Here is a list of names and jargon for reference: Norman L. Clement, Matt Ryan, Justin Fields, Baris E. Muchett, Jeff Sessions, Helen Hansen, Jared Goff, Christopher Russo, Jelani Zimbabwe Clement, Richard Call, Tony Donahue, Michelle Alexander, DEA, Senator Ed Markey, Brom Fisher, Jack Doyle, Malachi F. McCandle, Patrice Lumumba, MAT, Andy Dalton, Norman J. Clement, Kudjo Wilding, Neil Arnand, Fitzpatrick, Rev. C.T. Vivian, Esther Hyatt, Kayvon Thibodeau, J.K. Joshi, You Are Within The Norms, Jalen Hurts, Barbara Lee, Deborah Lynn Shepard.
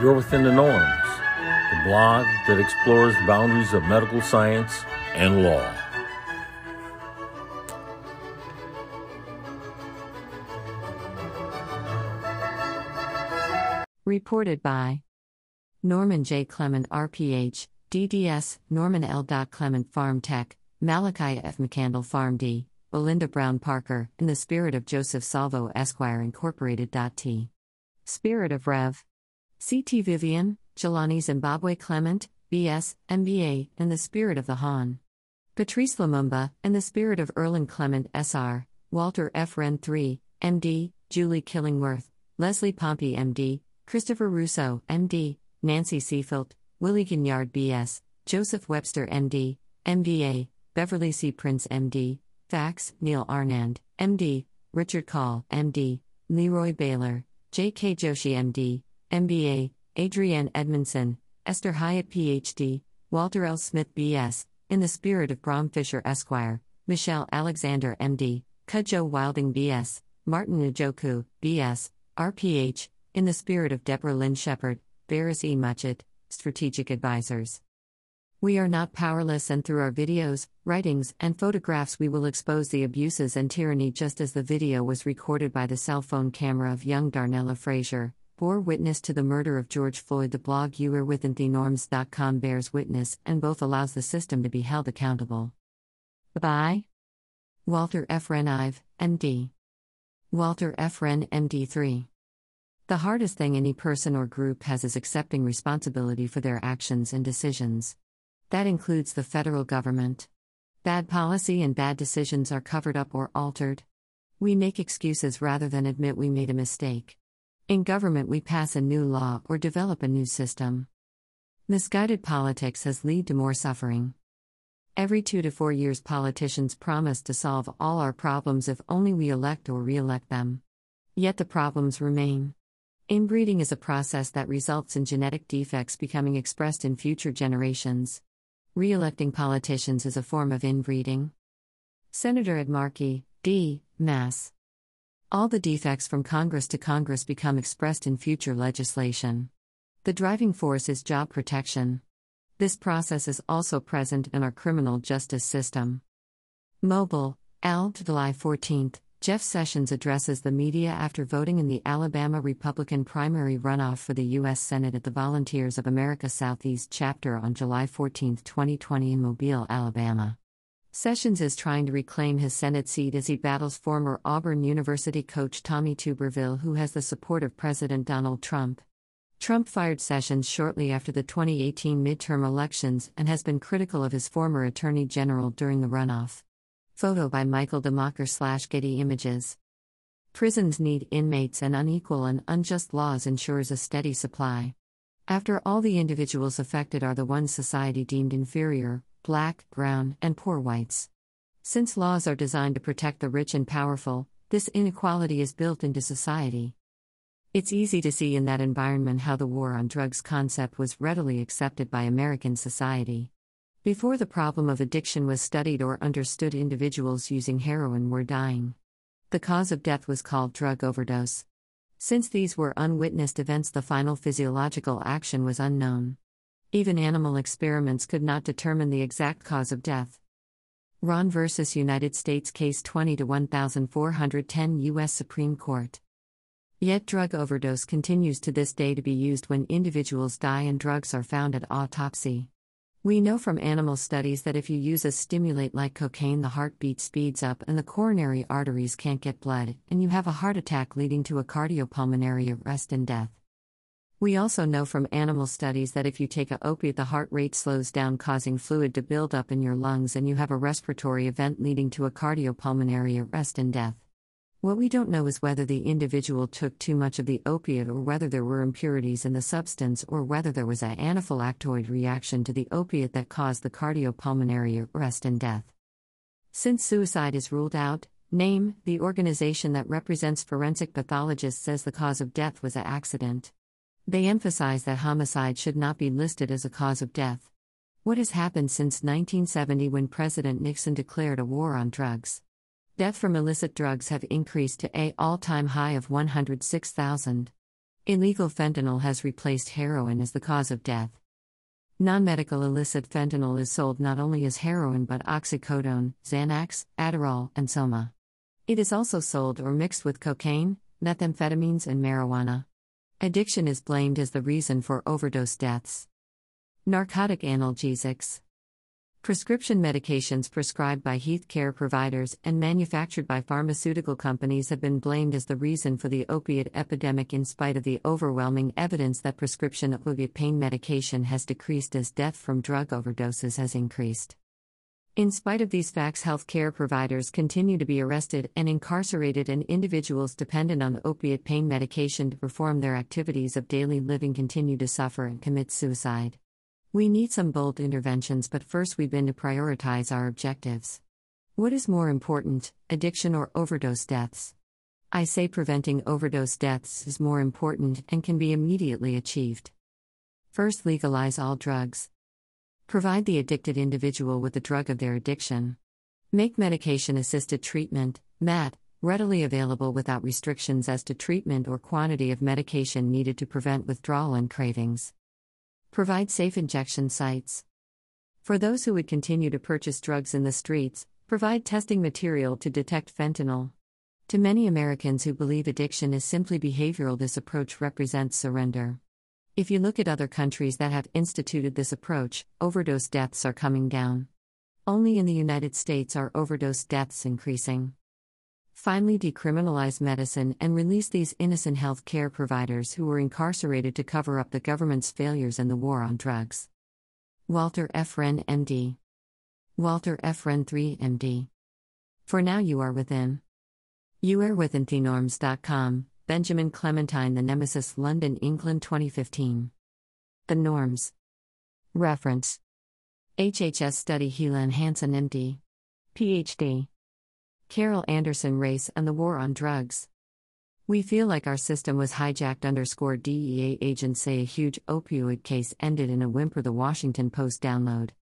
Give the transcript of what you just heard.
You're Within the Norms, the blog that explores the boundaries of medical science and law. Reported by Norman J. Clement, RPH, DDS, Norman L. Clement, Pharm Tech, Malachi F. McCandle, Pharm D, Belinda Brown Parker, In the Spirit of Joseph Salvo, Esquire, Incorporated. T. Spirit of Rev. C.T. Vivian, Jelani Zimbabwe Clement, B.S., M.B.A., In the Spirit of the Han. Patrice Lumumba, In the Spirit of Erlen Clement, S.R., Walter F. Wrenn, III, M.D., Julie Killingworth, Leslie Pompey, M.D., Christopher Russo, M.D., Nancy Seafelt, Willie Gignard, B.S., Joseph Webster, M.D., M.B.A., Beverly C. Prince, M.D., Fax, Neil Arnand, M.D., Richard Call, M.D., Leroy Baylor, J.K. Joshi, M.D., M.B.A., Adrienne Edmondson, Esther Hyatt, Ph.D., Walter L. Smith, B.S., In the Spirit of Brom Fisher, Esquire, Michelle Alexander, M.D., Kudjo Wilding, B.S., Martin Njoku, B.S., R.P.H., In the Spirit of Deborah Lynn Shepard, Baris E. Muchett, Strategic Advisors. We are not powerless, and through our videos, writings, and photographs we will expose the abuses and tyranny, just as the video was recorded by the cell phone camera of young Darnella Frazier, bore witness to the murder of George Floyd. The blog You Are Within The Norms.com bears witness, and both allows the system to be held accountable. By Walter F. Wrenn, IV, M.D. Walter F. Wrenn, M.D. 3. The hardest thing any person or group has is accepting responsibility for their actions and decisions. That includes the federal government. Bad policy and bad decisions are covered up or altered. We make excuses rather than admit we made a mistake. In government, we pass a new law or develop a new system. Misguided politics has led to more suffering. Every 2 to 4 years, politicians promise to solve all our problems if only we elect or re-elect them. Yet the problems remain. Inbreeding is a process that results in genetic defects becoming expressed in future generations. Re-electing politicians is a form of inbreeding. Senator Ed Markey, D. Mass. All the defects from Congress to Congress become expressed in future legislation. The driving force is job protection. This process is also present in our criminal justice system. Mobile, L. July 14. Jeff Sessions addresses the media after voting in the Alabama Republican primary runoff for the U.S. Senate at the Volunteers of America Southeast chapter on July 14, 2020 in Mobile, Alabama. Sessions is trying to reclaim his Senate seat as he battles former Auburn University coach Tommy Tuberville, who has the support of President Donald Trump. Trump fired Sessions shortly after the 2018 midterm elections and has been critical of his former attorney general during the runoff. Photo by Michael DeMacher/Getty Images. Prisons need inmates, and unequal and unjust laws ensures a steady supply. After all, the individuals affected are the ones society deemed inferior: black, brown, and poor whites. Since laws are designed to protect the rich and powerful, this inequality is built into society. It's easy to see in that environment how the war on drugs concept was readily accepted by American society. Before the problem of addiction was studied or understood, individuals using heroin were dying. The cause of death was called drug overdose. Since these were unwitnessed events, the final physiological action was unknown. Even animal experiments could not determine the exact cause of death. Ron v. United States Case 20-1410, U.S. Supreme Court. Yet drug overdose continues to this day to be used when individuals die and drugs are found at autopsy. We know from animal studies that if you use a stimulant like cocaine, the heartbeat speeds up and the coronary arteries can't get blood, and you have a heart attack, leading to a cardiopulmonary arrest and death. We also know from animal studies that if you take an opiate, the heart rate slows down, causing fluid to build up in your lungs, and you have a respiratory event leading to a cardiopulmonary arrest and death. What we don't know is whether the individual took too much of the opiate, or whether there were impurities in the substance, or whether there was an anaphylactoid reaction to the opiate that caused the cardiopulmonary arrest and death. Since suicide is ruled out, NAME, the organization that represents forensic pathologists, says the cause of death was an accident. They emphasize that homicide should not be listed as a cause of death. What has happened since 1970, when President Nixon declared a war on drugs? Death from illicit drugs have increased to an all-time high of 106,000. Illegal fentanyl has replaced heroin as the cause of death. Non-medical illicit fentanyl is sold not only as heroin but oxycodone, Xanax, Adderall, and Soma. It is also sold or mixed with cocaine, methamphetamines, and marijuana. Addiction is blamed as the reason for overdose deaths. Narcotic analgesics. Prescription medications prescribed by healthcare providers and manufactured by pharmaceutical companies have been blamed as the reason for the opiate epidemic, in spite of the overwhelming evidence that prescription opiate pain medication has decreased as death from drug overdoses has increased. In spite of these facts, healthcare providers continue to be arrested and incarcerated, and individuals dependent on opiate pain medication to perform their activities of daily living continue to suffer and commit suicide. We need some bold interventions, but first we've been to prioritize our objectives. What is more important, addiction or overdose deaths? I say preventing overdose deaths is more important and can be immediately achieved. First, legalize all drugs. Provide the addicted individual with the drug of their addiction. Make medication-assisted treatment, MAT, readily available without restrictions as to treatment or quantity of medication needed to prevent withdrawal and cravings. Provide safe injection sites. For those who would continue to purchase drugs in the streets, provide testing material to detect fentanyl. To many Americans who believe addiction is simply behavioral, this approach represents surrender. If you look at other countries that have instituted this approach, overdose deaths are coming down. Only in the United States are overdose deaths increasing. Finally, decriminalize medicine and release these innocent health care providers who were incarcerated to cover up the government's failures in the war on drugs. Walter F. Wrenn, MD. Walter F. Wrenn, III, MD. For now, you are within. You are within thenorms.com. Benjamin Clementine, The Nemesis, London, England, 2015. The Norms. Reference. HHS Study, Helen Hansen, MD. PhD. Carol Anderson, Race and the War on Drugs. We feel like our system was hijacked. _DEA agents say a huge opioid case ended in a whimper. The Washington Post download.